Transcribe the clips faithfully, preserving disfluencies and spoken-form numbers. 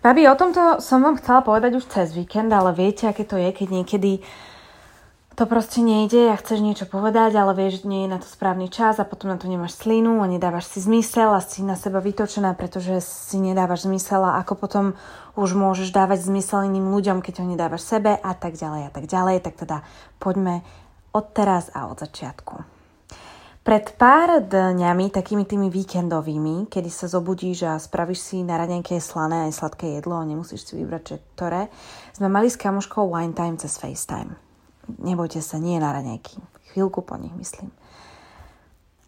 Babi, o tomto som vám chcela povedať už cez víkend, ale viete, aké to je, keď niekedy to proste nejde a chceš niečo povedať, ale vieš, nie je na to správny čas a potom na to nemáš slinu a nedávaš si zmysel a si na seba vytočená, pretože si nedávaš zmysel a ako potom už môžeš dávať zmysel iným ľuďom, keď ho nedávaš sebe a tak ďalej a tak ďalej. Tak teda poďme od teraz a od začiatku. Pred pár dňami, takými tými víkendovými, kedy sa zobudíš a spravíš si na raňajke slané aj sladké jedlo a nemusíš si vybrať, že ktoré, sme mali s kamoškou wine time cez FaceTime. Nebojte sa, nie na raňajky. Chvíľku po nich, myslím.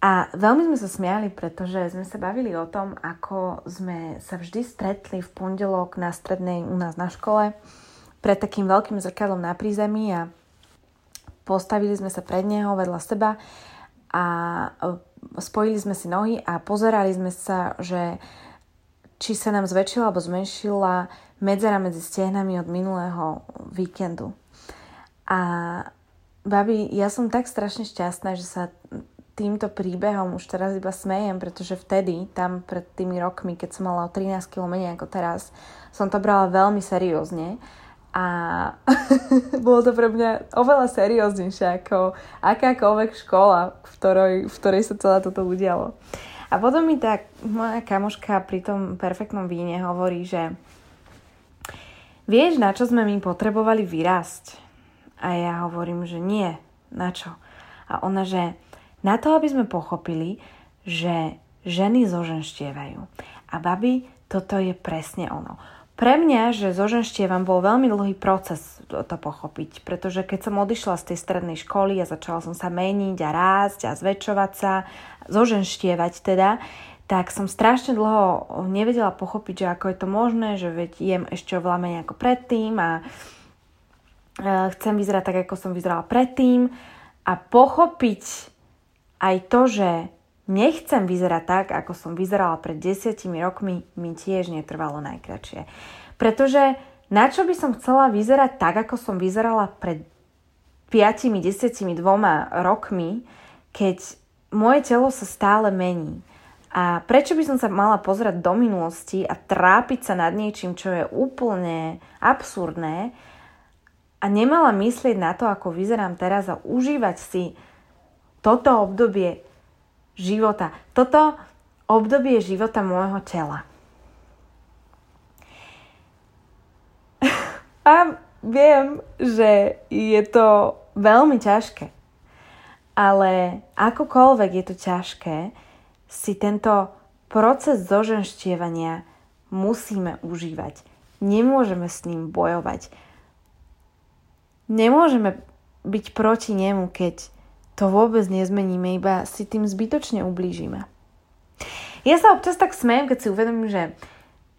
A veľmi sme sa smiali, pretože sme sa bavili o tom, ako sme sa vždy stretli v pondelok na strednej u nás na škole pred takým veľkým zrkadlom na prízemí a postavili sme sa pred neho vedľa seba a spojili sme si nohy a pozerali sme sa, že či sa nám zväčšila alebo zmenšila medzera medzi stehnami od minulého víkendu. A babi, ja som tak strašne šťastná, že sa týmto príbehom už teraz iba smejem, pretože vtedy, tam pred tými rokmi, keď som mala o trinásť kilogramov menej ako teraz, som to brala veľmi seriózne. A bolo to pre mňa oveľa serióznejšie ako akákoľvek škola, v ktorej, v ktorej sa celé toto udialo. A potom mi tá moja kamoška pri tom perfektnom víne hovorí, že vieš, na čo sme my potrebovali vyrásť? A ja hovorím, že nie, na čo? A ona, že na to, aby sme pochopili, že ženy zoženštievajú. A babi, toto je presne ono. Pre mňa, že zoženštievam, bol veľmi dlhý proces to pochopiť, pretože keď som odišla z tej strednej školy a začala som sa meniť a rásť a zväčšovať sa, zoženštievať teda, tak som strašne dlho nevedela pochopiť, že ako je to možné, že veď jem ešte oveľa menej ako predtým a chcem vyzerať tak, ako som vyzerala predtým a pochopiť aj to, že nechcem vyzerať tak, ako som vyzerala pred desiatimi rokmi, mi tiež netrvalo najkratšie. Pretože na čo by som chcela vyzerať tak, ako som vyzerala pred piatimi, desiatimi, dvoma rokmi, keď moje telo sa stále mení. A prečo by som sa mala pozerať do minulosti a trápiť sa nad niečím, čo je úplne absurdné a nemala myslieť na to, ako vyzerám teraz a užívať si toto obdobie života. Toto obdobie života môjho tela. A viem, že je to veľmi ťažké. Ale akokoľvek je to ťažké, si tento proces zoženštievania musíme užívať. Nemôžeme s ním bojovať. Nemôžeme byť proti nemu, keď to vôbec nezmeníme, iba si tým zbytočne ublížime. Ja sa občas tak smejem, keď si uvedomím, že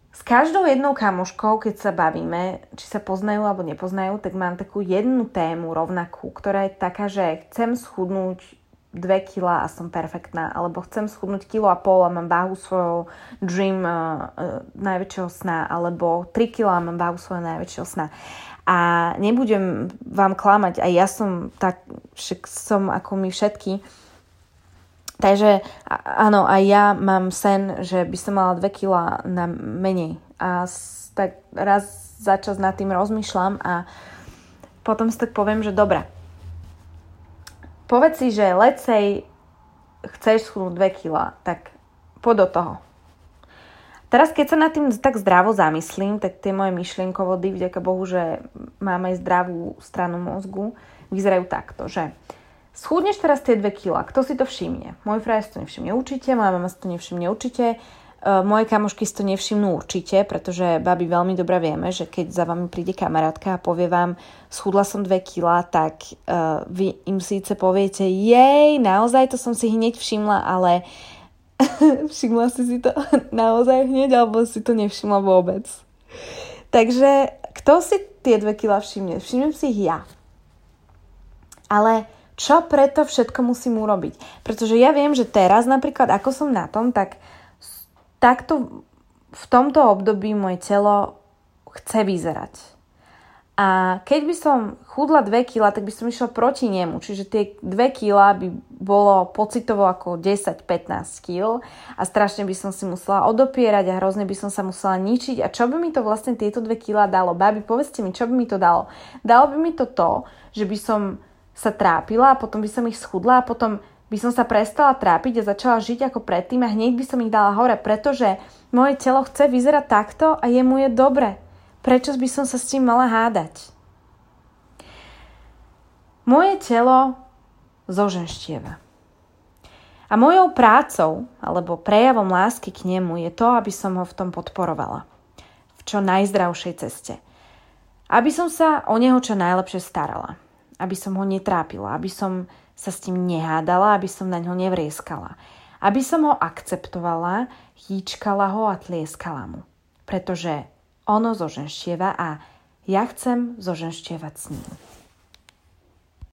s každou jednou kamoškou, keď sa bavíme, či sa poznajú alebo nepoznajú, tak mám takú jednu tému rovnakú, ktorá je taká, že chcem schudnúť dve kilá a som perfektná, alebo chcem schudnúť kilo a pol a mám váhu svojho dream uh, uh, najväčšieho sna, alebo tri kilá a mám váhu svojho najväčšieho sna. A nebudem vám klamať, aj ja som tak, však som ako my všetky. Takže áno, aj ja mám sen, že by som mala dve kilá na menej. A tak raz za čas nad tým rozmýšľam a potom si tak poviem, že dobre. Povedz si, že let's say chceš schudnúť dve kilá, tak poď do toho. Teraz, keď sa nad tým tak zdravo zamyslím, tak tie moje myšlienkovody, vďaka Bohu, že mám aj zdravú stranu mozgu, vyzerajú takto, že schudneš teraz tie dve kilá, kto si to všimne? Môj frajer si to nevšimne určite, moja mama si to nevšimne určite, moje kamošky si to nevšimnú určite, pretože babi veľmi dobre vieme, že keď za vami príde kamarátka a povie vám, schudla som dve kilá, tak uh, vy im síce poviete, jej, naozaj to som si hneď všimla, ale všimla si si to naozaj hneď alebo si to nevšimla vôbec. Takže kto si tie dve kilá všimne? Všimnem si ich ja. Ale čo preto všetko musím urobiť? Pretože ja viem, že teraz napríklad, ako som na tom, tak takto v tomto období moje telo chce vyzerať. A keď by som chudla dve kilá, tak by som išla proti nemu. Čiže tie dve kilá by bolo pocitovo ako desať pätnásť kilogramov a strašne by som si musela odopierať a hrozne by som sa musela ničiť. A čo by mi to vlastne tieto dve kilá dalo? Babi, povedzte mi, čo by mi to dalo? Dalo by mi to to, že by som sa trápila a potom by som ich schudla a potom by som sa prestala trápiť a začala žiť ako predtým a hneď by som ich dala hore, pretože moje telo chce vyzerať takto a jemu je dobre. Prečo by som sa s tým mala hádať? Moje telo zoženštieva. A mojou prácou, alebo prejavom lásky k nemu je to, aby som ho v tom podporovala. V čo najzdravšej ceste. Aby som sa o neho čo najlepšie starala. Aby som ho netrápila. Aby som sa s tým nehádala. Aby som na ňo nevrieskala. Aby som ho akceptovala, hýčkala ho a tlieskala mu. Pretože ono zoženštieva a ja chcem zoženštievať s ním.